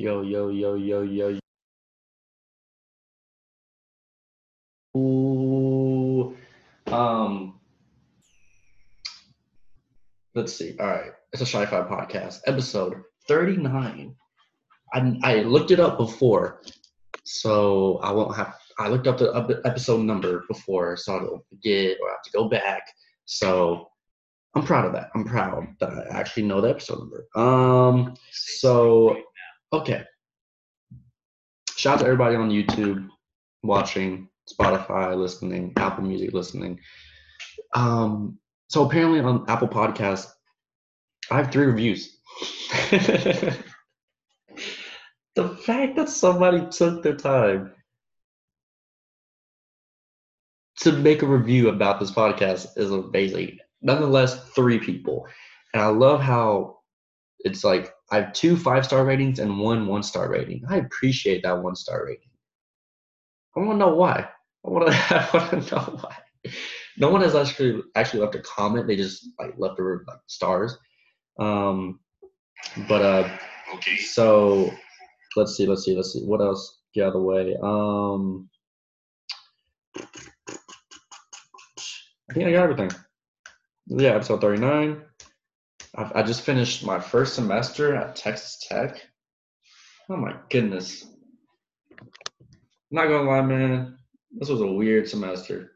Yo. Ooh. Let's see. All right. It's a Shi-Fi podcast, episode 39. I looked it up before, so I won't have. I looked up the episode number before, so I don't forget or I have to go back. So I'm proud of that. I'm proud that I actually know the episode number. So, okay. Shout out to everybody on YouTube, watching, Spotify, listening, Apple Music, listening. So apparently on Apple Podcasts, I have 3 reviews. The fact that somebody took their time to make a review about this podcast is amazing. Nonetheless, 3 people. And I love how it's like I have 2 5-star ratings and 1 1-star rating. I appreciate that 1-star rating. I want to know why. I want to know why. No one has actually left a comment. They just like left a review, like stars. Okay. So let's see. What else? Get out of the way. I think I got everything. Yeah, episode 39. I just finished my first semester at Texas Tech. Oh my goodness. I'm not gonna lie, man. This was a weird semester.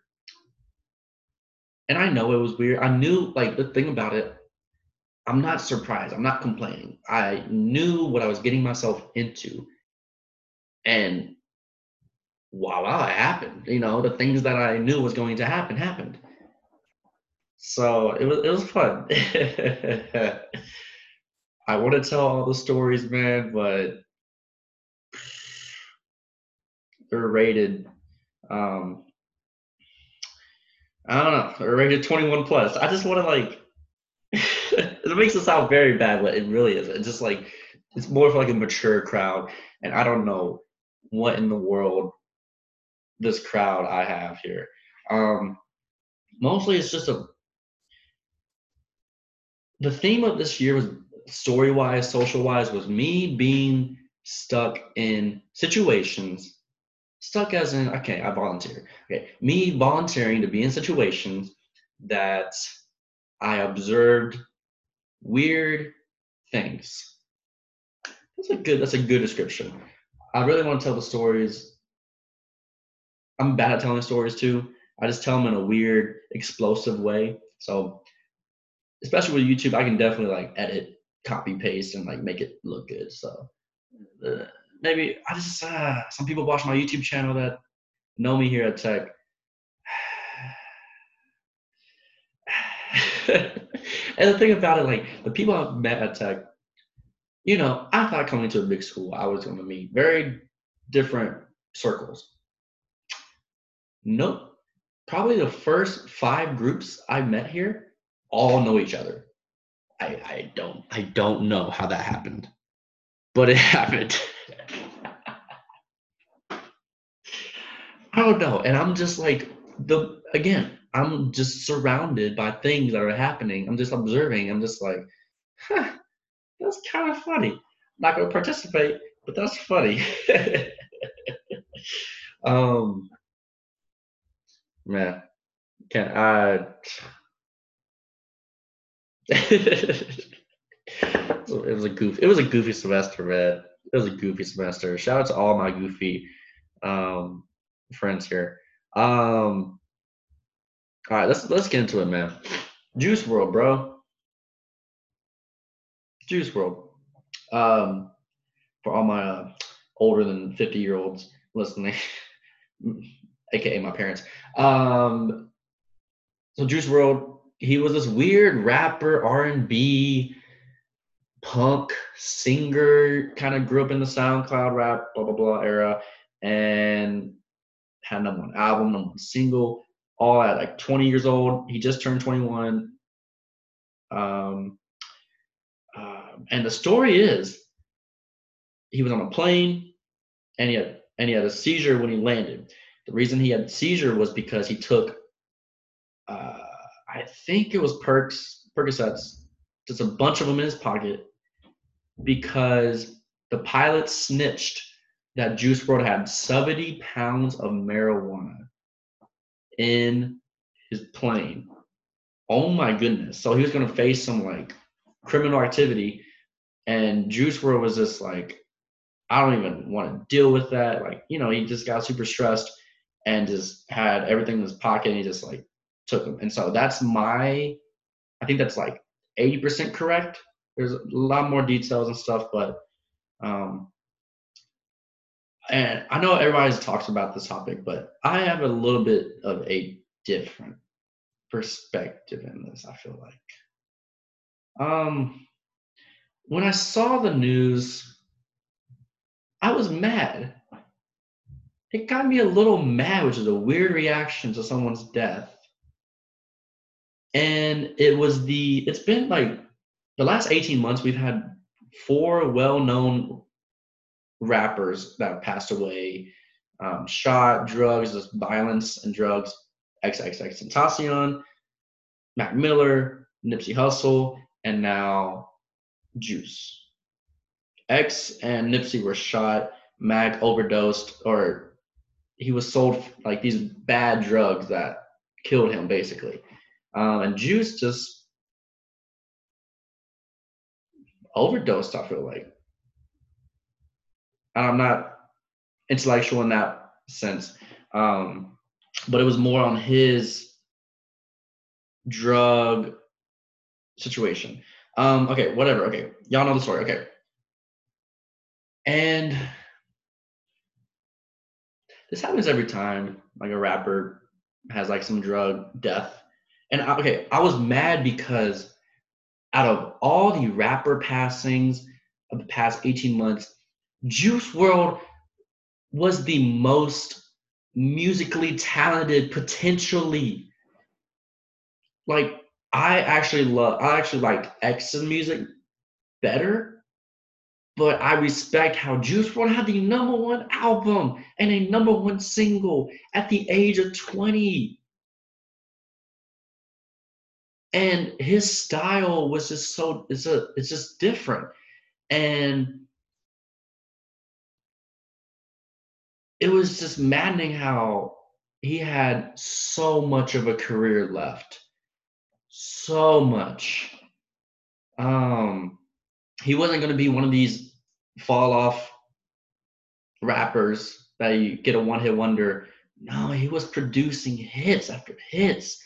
And I know it was weird. I knew, like, the thing about it, I'm not surprised. I'm not complaining. I knew what I was getting myself into. And wow, it happened. You know, the things that I knew was going to happen happened. So it was fun. I want to tell all the stories, man, but they're rated. I don't know. They're rated 21 plus. I just want to like. It makes it sound very bad, but it really is. It's just like it's more for like a mature crowd, and I don't know what in the world this crowd I have here. Mostly, it's just a. The theme of this year was story-wise, social-wise, was me being stuck in situations. Stuck as in, okay, I volunteer. Okay, me volunteering to be in situations that I observed weird things. That's a good description. I really want to tell the stories. I'm bad at telling stories too. I just tell them in a weird, explosive way. So, especially with YouTube, I can definitely like edit, copy paste, and like make it look good. So maybe I just some people watch my YouTube channel that know me here at Tech. And the thing about it, like the people I've met at Tech, you know, I thought coming to a big school, I was going to meet very different circles. Nope. Probably the first 5 groups I met here. All know each other. I don't know how that happened, but it happened. I don't know, and I'm just like I'm just surrounded by things that are happening. I'm just observing. I'm just like, huh, that's kind of funny. I'm not gonna participate, but that's funny. Man, can I? It was a goofy semester, man. It was a goofy semester. Shout out to all my goofy friends here. All right, let's get into it, man. Juice WRLD, bro. Juice WRLD. For all my older than 50-year-olds listening, aka my parents. So Juice WRLD. He was this weird rapper, R&B, punk singer, kind of grew up in the SoundCloud rap, blah, blah, blah era, and had number 1 album, number 1 single, all at like 20 years old. He just turned 21. And the story is he was on a plane, and he had a seizure when he landed. The reason he had a seizure was because he took I think it was Percocets, just a bunch of them in his pocket, because The pilot snitched that Juice WRLD had 70 pounds of marijuana in his plane. Oh my goodness. So he was going to face some like criminal activity, and Juice WRLD was just like, I don't even want to deal with that. Like, you know, he just got super stressed and just had everything in his pocket, and he just like took them. And so that's my, I think that's like 80% correct. There's a lot more details and stuff, but and I know everybody's talked about this topic, but I have a little bit of a different perspective in this, I feel like. When I saw the news, I was mad. It got me a little mad, which is a weird reaction to someone's death. And it was it's been like the last 18 months, we've had 4 well-known rappers that passed away, shot, drugs, just violence and drugs. XXXTentacion, Mac Miller, Nipsey Hussle, and now Juice. X and Nipsey were shot. Mac overdosed, or he was sold like these bad drugs that killed him, basically. And Juice just overdosed, I feel like. I'm not intellectual in that sense, but it was more on his drug situation. Okay, whatever. Okay, y'all know the story. Okay. And this happens every time, like a rapper has like some drug death. And I was mad because out of all the rapper passings of the past 18 months, Juice WRLD was the most musically talented, potentially. Like, I actually like X's music better, but I respect how Juice WRLD had the #1 album and a #1 single at the age of 20. And his style was just so, it's just different. And it was just maddening how he had so much of a career left. So much. He wasn't going to be one of these fall-off rappers that you get a one-hit wonder. No, he was producing hits after hits.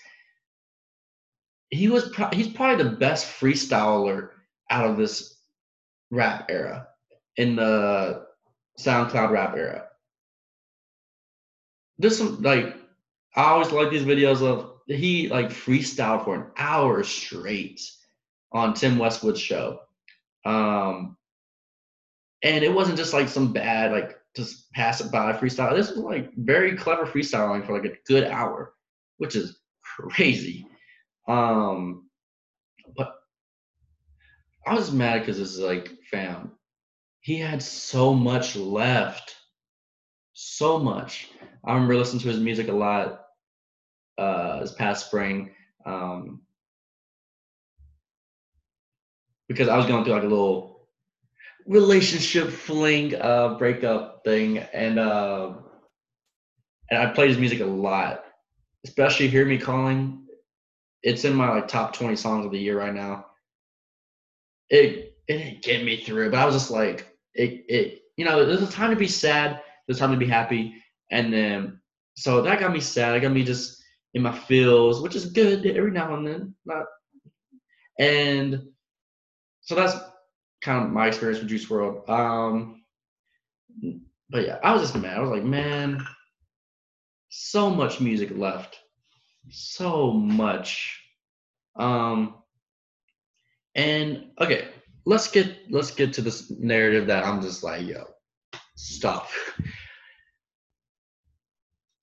He's probably the best freestyler out of this rap era, in the SoundCloud rap era. There's some, like, I always like these videos of he like freestyled for an hour straight on Tim Westwood's show. And it wasn't just like some bad, like just pass it by freestyle. This was like very clever freestyling for like a good hour, which is crazy. But I was mad because this is like, fam, he had so much left. So much. I remember listening to his music a lot this past spring, because I was going through like a little relationship fling breakup thing, and I played his music a lot, especially Hear Me Calling. It's in my like top 20 songs of the year right now. It didn't get me through, but I was just like, you know, there's a time to be sad. There's time to be happy. And then, so that got me sad. It got me just in my feels, which is good every now and then. And so that's kind of my experience with Juice WRLD. But yeah, I was just mad. I was like, man, so much music left. So much. And okay, let's get to this narrative that I'm just like, yo, stop.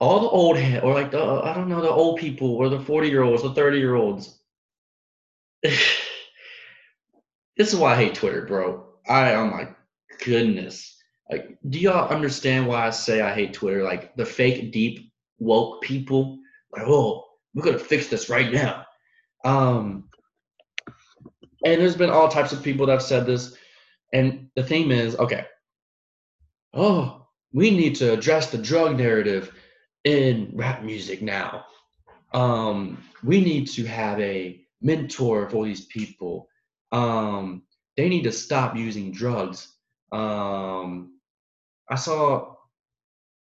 All the old head, or like I don't know, the old people, or the 40-year-olds, the 30-year-olds. This is why I hate Twitter, bro. Oh my goodness. Like, do y'all understand why I say I hate Twitter? Like the fake, deep, woke people. Like, oh, we're gonna fix this right now. And there's been all types of people that have said this. And the theme is, okay, oh, we need to address the drug narrative in rap music now. We need to have a mentor for these people. They need to stop using drugs. I saw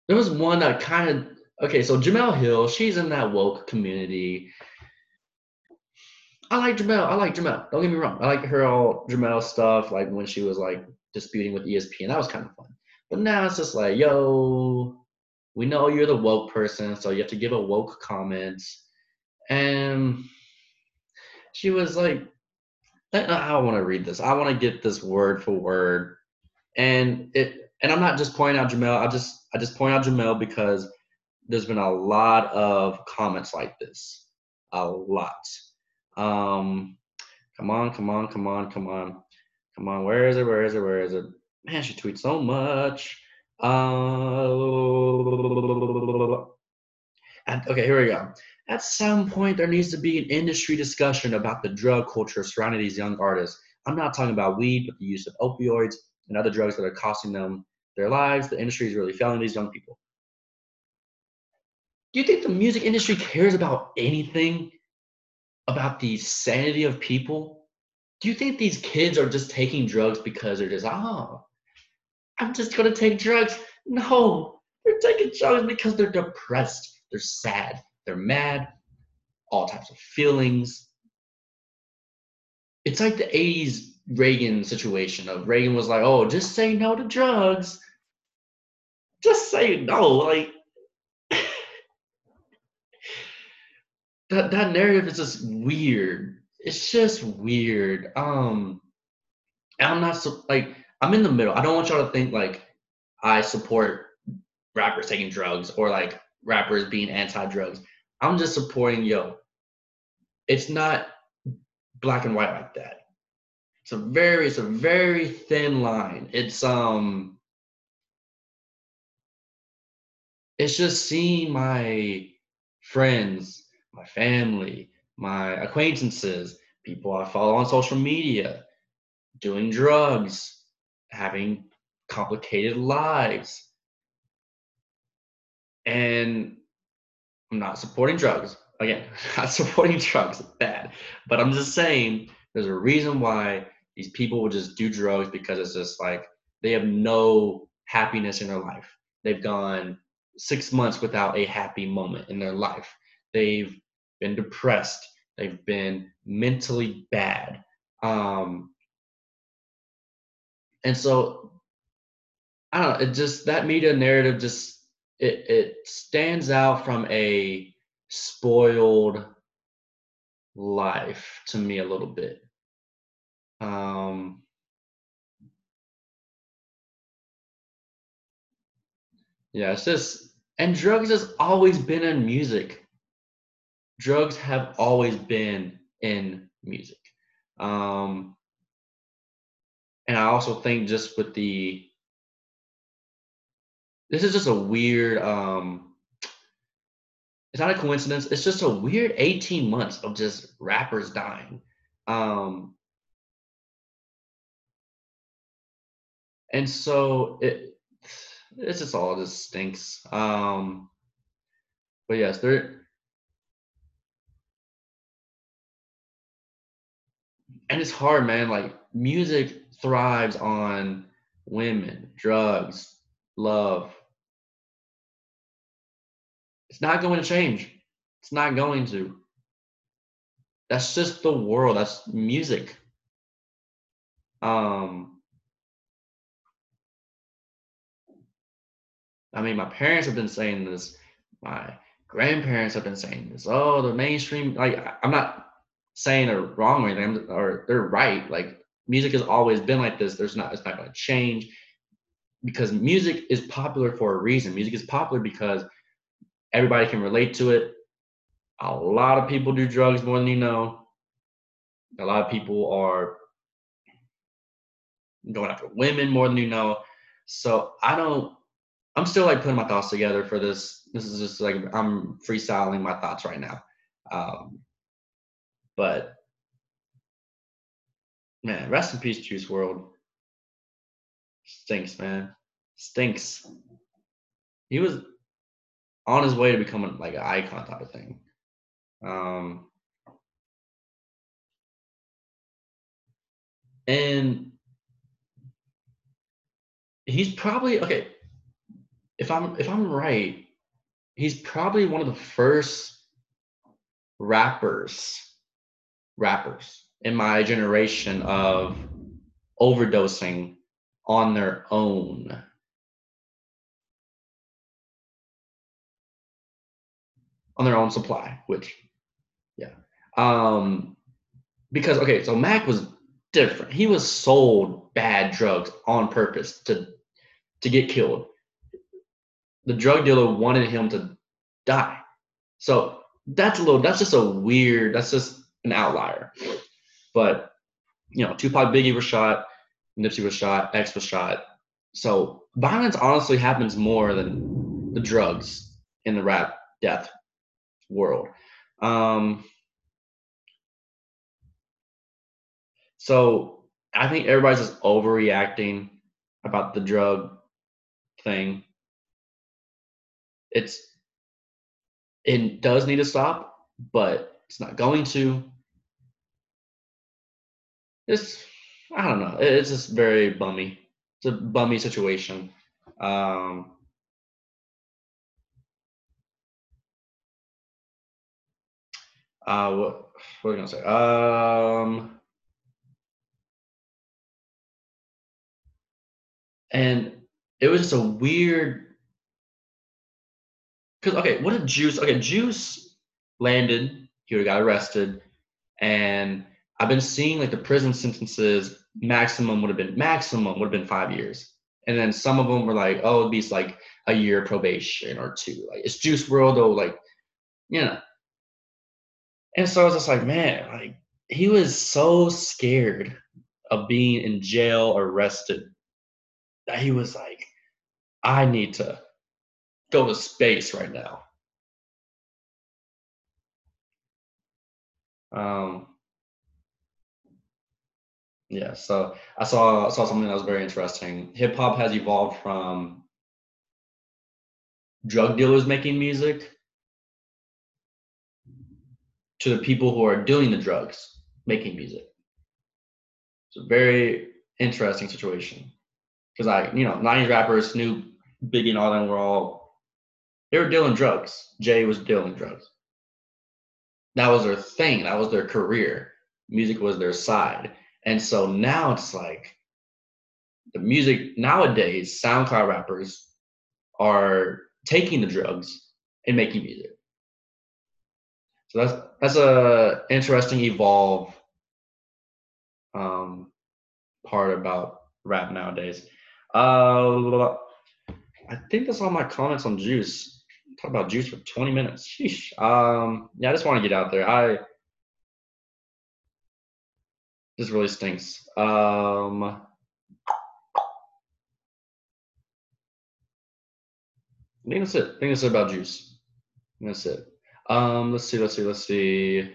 there was one that kind of, okay, so Jamel Hill, she's in that woke community. I like Jamel. Don't get me wrong. I like her all Jamel stuff, like when she was like disputing with ESPN. That was kind of fun. But now it's just like, yo, we know you're the woke person, so you have to give a woke comment. And she was like, I don't want to read this. I want to get this word for word. And I'm not just pointing out Jamel. I just point out Jamel because there's been a lot of comments like this. A lot. Come on. Where is it? Man, she tweets so much. Okay, here we go. At some point, there needs to be an industry discussion about the drug culture surrounding these young artists. I'm not talking about weed, but the use of opioids and other drugs that are costing them their lives. The industry is really failing these young people. Do you think the music industry cares about anything about the sanity of people? Do you think these kids are just taking drugs because they're just, oh, I'm just gonna take drugs? No, they're taking drugs because they're depressed, they're sad, they're mad, all types of feelings. It's like the 80s Reagan situation of Reagan was like, oh, just say no to drugs. Just say no, like, That narrative is just weird. It's just weird. I'm not so, like, I'm in the middle. I don't want y'all to think like I support rappers taking drugs or like rappers being anti-drugs. I'm just supporting, yo, it's not black and white like that. It's a very thin line. It's just seeing my friends, my family, my acquaintances, people I follow on social media, doing drugs, having complicated lives. And I'm not supporting drugs. Again, not supporting drugs, bad. But I'm just saying there's a reason why these people will just do drugs, because it's just like they have no happiness in their life. They've gone 6 months without a happy moment in their life. They've been depressed. They've been mentally bad. And so, I don't know, it just, that media narrative just, it stands out from a spoiled life to me a little bit. Yeah, it's just, and drugs has always been in music. Drugs have always been in music. And I also think just with the, this is just a weird, it's not a coincidence. It's just a weird 18 months of just rappers dying. And so it's just all just stinks. But yes, there, and it's hard, man. Like, music thrives on women, drugs, love. It's not going to change. It's not going to. That's just the world. That's music. I mean, my parents have been saying this. My grandparents have been saying this. Oh, the mainstream. Like, I'm not saying or wrong or anything, or they're right. Like, music has always been like this. It's not going to change, because music is popular for a reason. Music is popular because everybody can relate to it. A lot of people do drugs more than you know. A lot of people are going after women more than you know. So I'm still like putting my thoughts together for this. This is just like, I'm freestyling my thoughts right now. But man, rest in peace, Juice WRLD. Stinks, man. Stinks. He was on his way to becoming like an icon type of thing. And he's probably, okay, if I'm right, he's probably one of the first rappers in my generation of overdosing on their own. On their own supply, which, yeah. Because, okay, so Mac was different. He was sold bad drugs on purpose to get killed. The drug dealer wanted him to die. So that's just an outlier. But, you know, Tupac, Biggie were shot, Nipsey was shot, X was shot. So violence honestly happens more than the drugs in the rap death world. So I think everybody's just overreacting about the drug thing. It does need to stop, but it's not going to. I don't know. It's just very bummy. It's a bummy situation. What are we gonna say? And it was just a weird, because okay, what did Juice? Okay, Juice landed. He got arrested, and I've been seeing like the prison sentences. Maximum would have been 5 years, and then some of them were like, oh, it'd be like a year probation or two. Like it's Juice WRLD though, like, you know. And so I was just like, man, like he was so scared of being in jail, arrested, that he was like, I need to go to space right now. Yeah, so I saw something that was very interesting. Hip hop has evolved from drug dealers making music to the people who are doing the drugs making music. It's a very interesting situation. Because you know, 90s rappers, Snoop, Biggie and all them they were dealing drugs. Jay was dealing drugs. That was their thing, that was their career. Music was their side. And so now it's like the music nowadays, SoundCloud rappers are taking the drugs and making music. So that's a interesting evolve part about rap nowadays. I think that's all my comments on Juice. Talk about Juice for 20 minutes. Sheesh. Yeah, I just want to get out there. This really stinks. I think that's it. I think that's it about Juice. That's it. Let's see.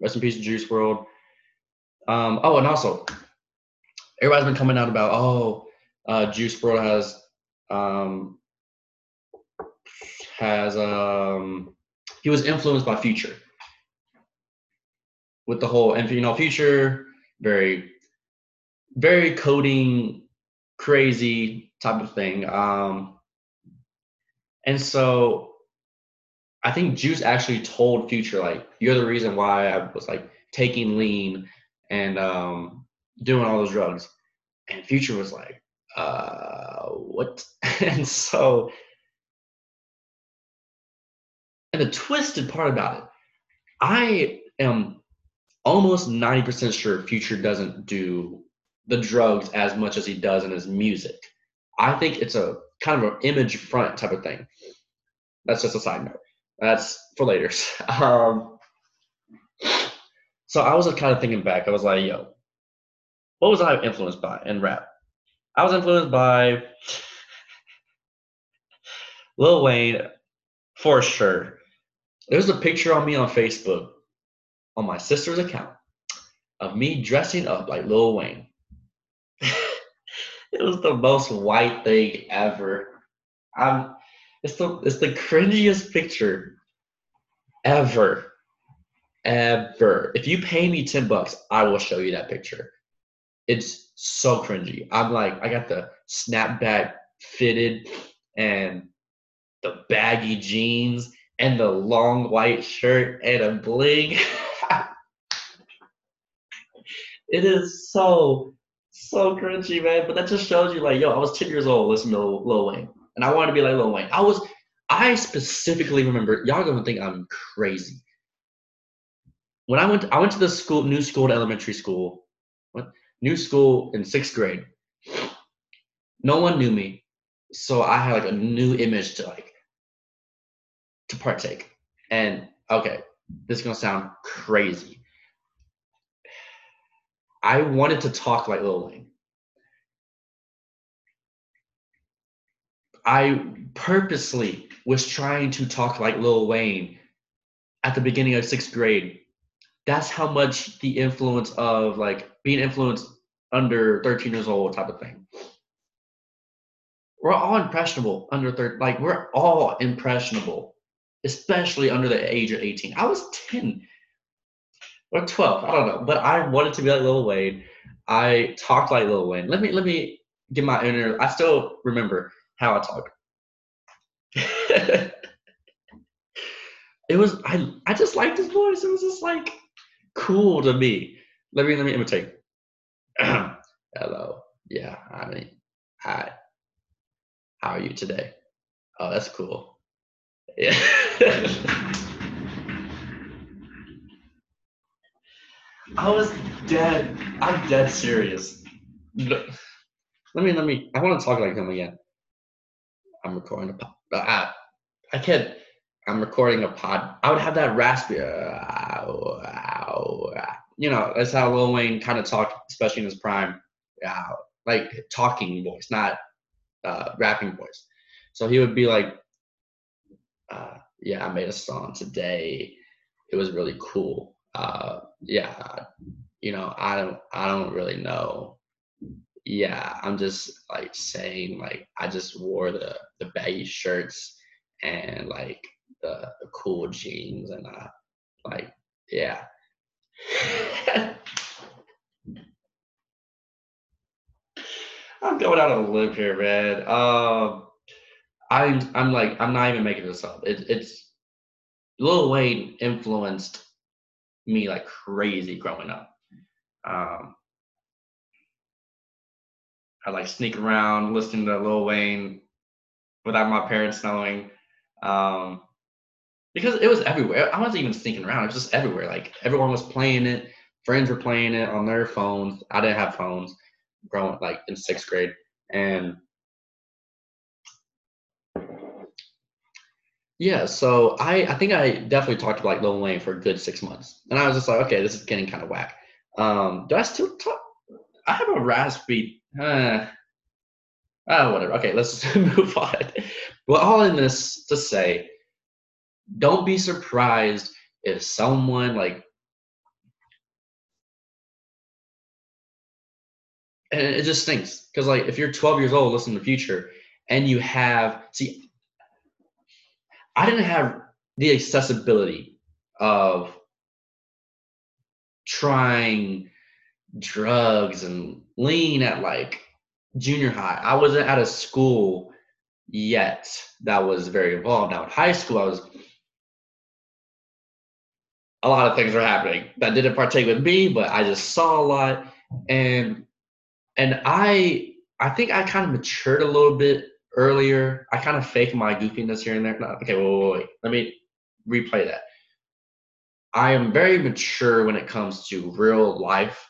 Rest in peace, Juice WRLD. Oh, and also, everybody's been coming out about, Juice WRLD he was influenced by Future. With the whole, and you know, Future, very, very coding, crazy type of thing. And so, I think Juice actually told Future, like, you're the reason why I was like taking lean and doing all those drugs. And Future was like, what? And so, and the twisted part about it, I am almost 90% sure Future doesn't do the drugs as much as he does in his music. I think it's a kind of an image front type of thing. That's just a side note. That's for later. So I was kind of thinking back. I was like, yo, what was I influenced by in rap? I was influenced by Lil Wayne, for sure. There's a picture of me on Facebook, on my sister's account, of me dressing up like Lil Wayne. It It was the most white thing ever. It's the cringiest picture ever. If you pay me $10, I will show you that picture. It's so cringy. I'm like, I got the snapback fitted and the baggy jeans and the long white shirt and a bling. It is so cringy, man. But that just shows you, like, yo, I was 10 years old listening to Lil Wayne. And I wanted to be like Lil Wayne. I specifically remember, y'all gonna think I'm crazy. When I went to the school, new school to elementary school. New school in 6th grade. No one knew me. So I had like a new image to partake. And okay, this is gonna sound crazy. I wanted to talk like Lil Wayne. I purposely was trying to talk like Lil Wayne at the beginning of 6th grade. That's how much the influence of being influenced under 13 years old type of thing. We're all impressionable under 13. We're all impressionable, especially under the age of 18. I was 10. Or 12, I don't know, but I wanted to be like Lil Wayne. I talked like Lil Wayne. Let me get my inner. I still remember how I talked. I just liked his voice. It was just cool to me. Let me imitate. Hello. Yeah. I mean, hi. How are you today? Oh, that's cool. Yeah. I'm dead serious. Let me, I want to talk like him again. I'm recording a pod. I would have that raspy, that's how Lil Wayne kind of talked, especially in his prime, talking voice, not rapping voice. So he would be yeah, I made a song today. It was really cool. I don't really know. Yeah, I'm just saying I just wore the baggy shirts and the cool jeans and yeah. I'm going out on a limb here, man. I'm not even making this up. It's Lil Wayne influenced me crazy growing up. I sneak around listening to Lil Wayne without my parents knowing, because it was everywhere. I wasn't even sneaking around. It was just everywhere. Everyone was playing it. Friends were playing it on their phones. I didn't have phones growing in 6th grade, and yeah, so I think I definitely talked to Lil Wayne for a good 6 months. And I was just okay, this is getting kind of whack. Do I still talk? I have a raspy, whatever. Okay, let's just move on. Well, all in this to say, don't be surprised if someone and it just stinks. Because if you're 12 years old, listen to Future, and you have, I didn't have the accessibility of trying drugs and lean at junior high. I wasn't at a school yet that was very involved. Now in high school, a lot of things were happening that didn't partake with me, but I just saw a lot. And I think I kind of matured a little bit earlier. I kind of faked my goofiness here and there. No, okay, wait. Let me replay that. I am very mature when it comes to real life,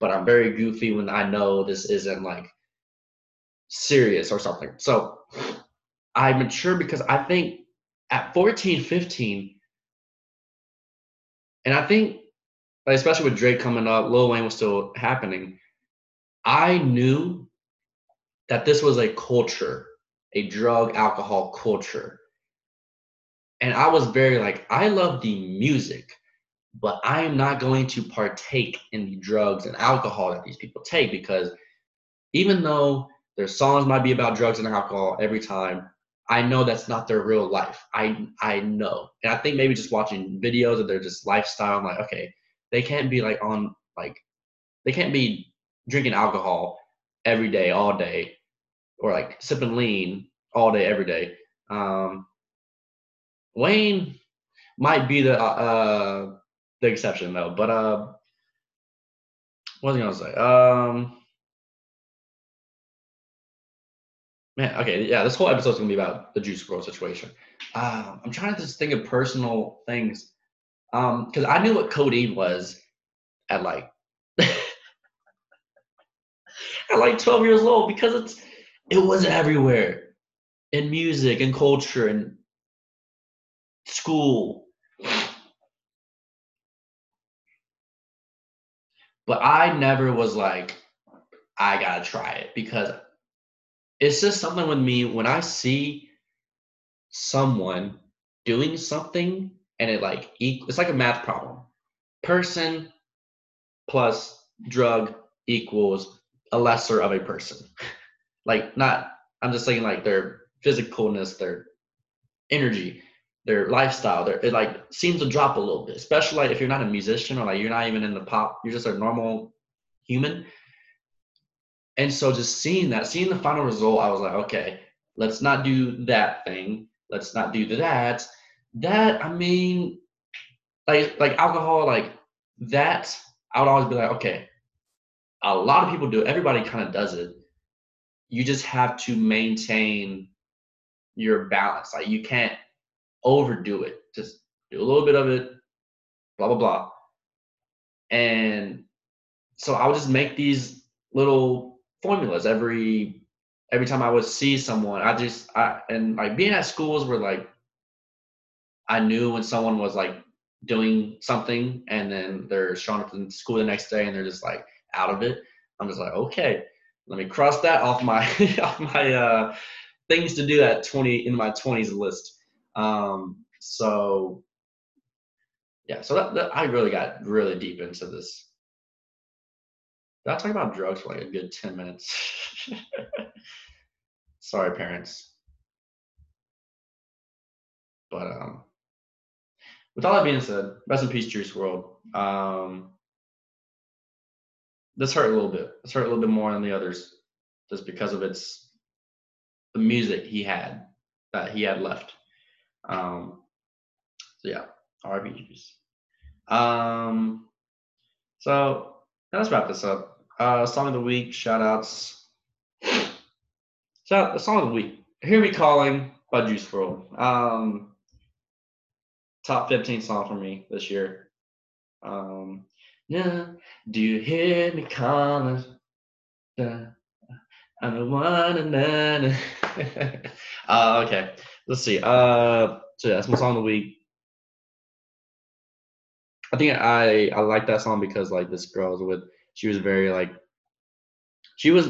but I'm very goofy when I know this isn't serious or something. So I mature because I think at 14, 15, and I think especially with Drake coming up, Lil Wayne was still happening, I knew that this was a culture. A drug, alcohol culture. And I was very I love the music, but I am not going to partake in the drugs and alcohol that these people take, because even though Their songs might be about drugs and alcohol every time. I know that's not their real life. I know. And I think maybe just watching videos of their just lifestyle, I'm like, okay, they can't be like on, like, they can't be drinking alcohol every day, all day, or like sipping lean all day, every day. Wayne might be the exception though, but what was I gonna say? Man, okay, yeah, this whole episode's gonna be about the Juice WRLD situation. I'm trying to just think of personal things, because I knew what codeine was at like at like 12 years old, because it was everywhere in music and culture and school. But I never was like, I gotta try it, because it's just something with me when I see someone doing something and it like it's like a math problem. Person plus drug equals a lesser of a person. Like, not, I'm just saying like their physicalness, their energy, their lifestyle, it like seems to drop a little bit, especially like if you're not a musician or like you're not even in the pop, you're just a normal human. And so just seeing the final result, I was like, okay, let's not do that thing. Let's not do that. That, I mean, like alcohol, like that, I would always be like, okay, a lot of people do it. Everybody kind of does it. You just have to maintain your balance. Like, you can't overdo it. Just do a little bit of it, blah, blah, blah. And so I would just make these little formulas every time I would see someone. And like being at schools where like I knew when someone was like doing something and then they're showing up in school the next day and they're just like out of it. I'm just like, okay, let me cross that off my off my things to do at my 20s list. So yeah, so that I really got really deep into this. Did I talk about drugs for like a good 10 minutes? Sorry, parents. But with all that being said, rest in peace, Juice WRLD. This hurt a little bit. This hurt a little bit more than the others, just because of the music he had left. So yeah, R.I.P. Juice. So let's wrap this up. Song of the week, shout-outs. The song of the week, "Hear Me Calling" by Juice WRLD. Top 15 song for me this year. Yeah, do you hear me calling? I'm the one and then. Okay, let's see. So yeah, that's my song of the week. I think I like that song because like this girl she was very like, she was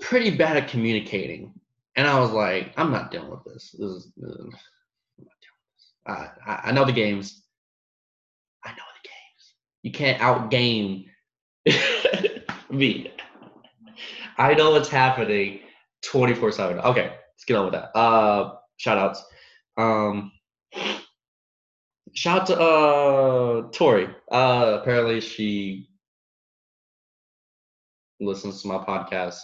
pretty bad at communicating, and I was like, I'm not dealing with this. I know the games. You can't outgame me. I know what's happening 24/7. Okay, let's get on with that. Shout outs. Shout out to Tori. Apparently she listens to my podcast.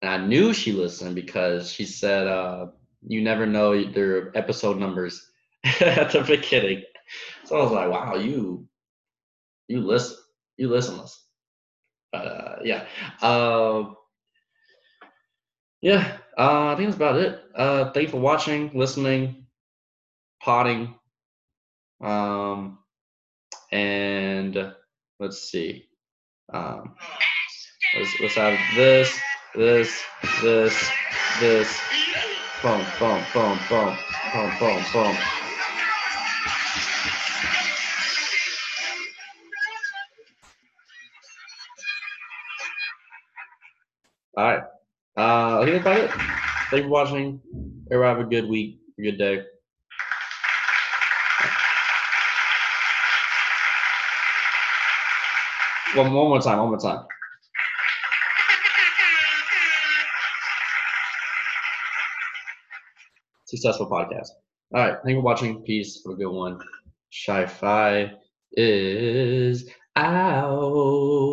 And I knew she listened because she said you never know their episode numbers at the beginning. So I was like, wow, you listen. But yeah. I think that's about it. Thank you for watching, listening, potting. And let's see. Let's have this. Boom, boom, boom, boom, boom, boom, boom. All right. I think that's about it. Thank you for watching. Everybody have a good week, a good day. One more time. successful podcast. All right. Thank you for watching. Peace. Have a good one. Shi-Fi is out.